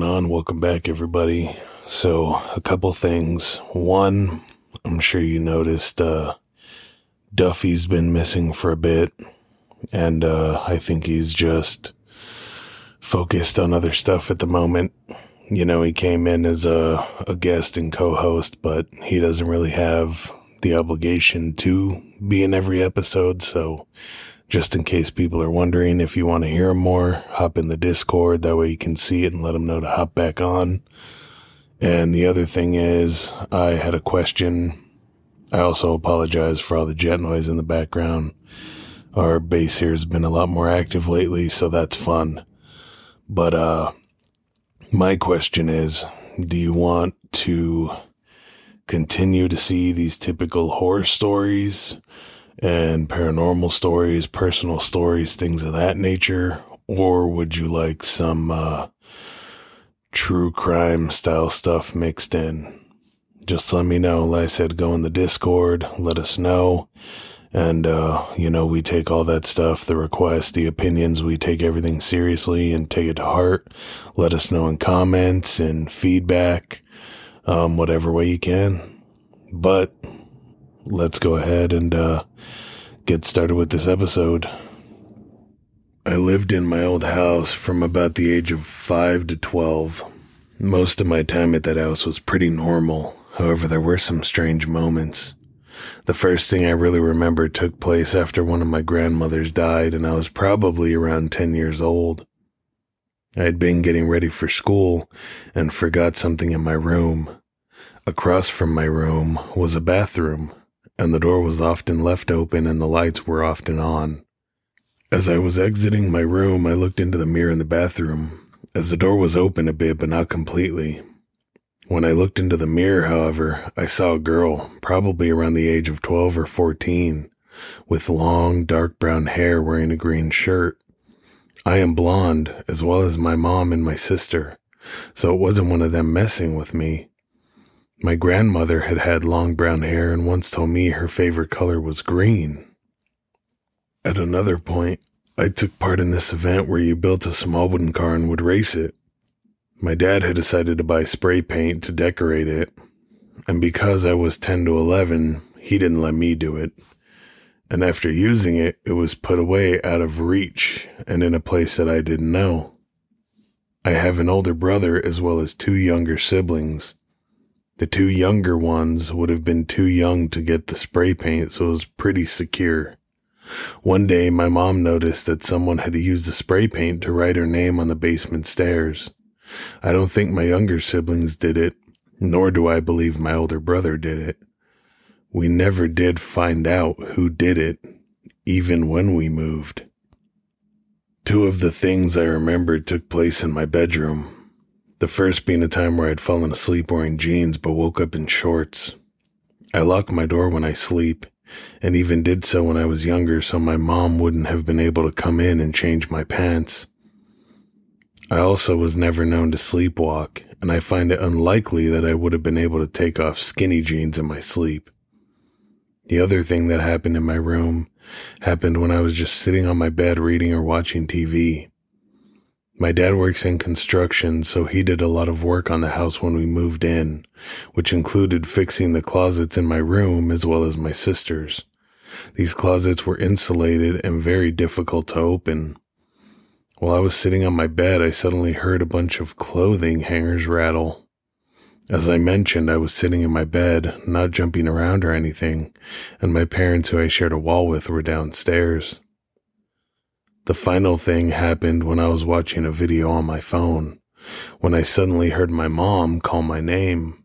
going on? Welcome back, everybody. So, a couple things. One, I'm sure you noticed Duffy's been missing for a bit, and I think he's just focused on other stuff at the moment. You know, he came in as a guest and co-host, but he doesn't really have the obligation to be in every episode, so just in case people are wondering, if you want to hear more, hop in the Discord. That way you can see it and let them know to hop back on. And the other thing is, I had a question. I also apologize for all the jet noise in the background. Our bass here has been a lot more active lately, so that's fun. But my question is, do you want to continue to see these typical horror stories and paranormal stories, personal stories, things of that nature? Or would you like some true crime style stuff mixed in? Just let me know. Like I said, go in the Discord, let us know. And, you know, we take all that stuff, the requests, the opinions, we take everything seriously and take it to heart. Let us know in comments and feedback, whatever way you can. But let's go ahead and get started with this episode. I lived in my old house from about the age of 5 to 12. Most of my time at that house was pretty normal. However, there were some strange moments. The first thing I really remember took place after one of my grandmothers died, and I was probably around 10 years old. I had been getting ready for school and forgot something in my room. Across from my room was a bathroom, and the door was often left open and the lights were often on. As I was exiting my room, I looked into the mirror in the bathroom, as the door was open a bit but not completely. When I looked into the mirror, however, I saw a girl, probably around the age of 12 or 14, with long, dark brown hair wearing a green shirt. I am blonde, as well as my mom and my sister, so it wasn't one of them messing with me. My grandmother had had long brown hair and once told me her favorite color was green. At another point, I took part in this event where you built a small wooden car and would race it. My dad had decided to buy spray paint to decorate it, and because I was 10 to 11, he didn't let me do it. And after using it, it was put away out of reach and in a place that I didn't know. I have an older brother as well as two younger siblings. The two younger ones would have been too young to get the spray paint, so it was pretty secure. One day, my mom noticed that someone had used the spray paint to write her name on the basement stairs. I don't think my younger siblings did it, nor do I believe my older brother did it. We never did find out who did it, even when we moved. Two of the things I remember took place in my bedroom. The first being a time where I'd fallen asleep wearing jeans but woke up in shorts. I lock my door when I sleep, and even did so when I was younger so my mom wouldn't have been able to come in and change my pants. I also was never known to sleepwalk, and I find it unlikely that I would have been able to take off skinny jeans in my sleep. The other thing that happened in my room happened when I was just sitting on my bed reading or watching TV. My dad works in construction, so he did a lot of work on the house when we moved in, which included fixing the closets in my room as well as my sister's. These closets were insulated and very difficult to open. While I was sitting on my bed, I suddenly heard a bunch of clothing hangers rattle. As I mentioned, I was sitting in my bed, not jumping around or anything, and my parents, who I shared a wall with, were downstairs. The final thing happened when I was watching a video on my phone, when I suddenly heard my mom call my name.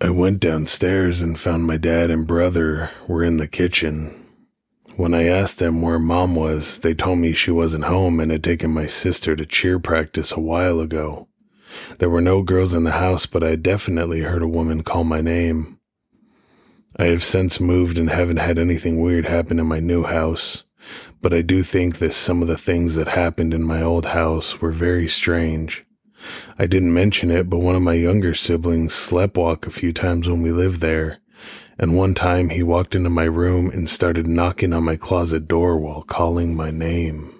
I went downstairs and found my dad and brother were in the kitchen. When I asked them where mom was, they told me she wasn't home and had taken my sister to cheer practice a while ago. There were no girls in the house, but I definitely heard a woman call my name. I have since moved and haven't had anything weird happen in my new house. But I do think that some of the things that happened in my old house were very strange. I didn't mention it, but one of my younger siblings sleptwalked a few times when we lived there, and one time he walked into my room and started knocking on my closet door while calling my name.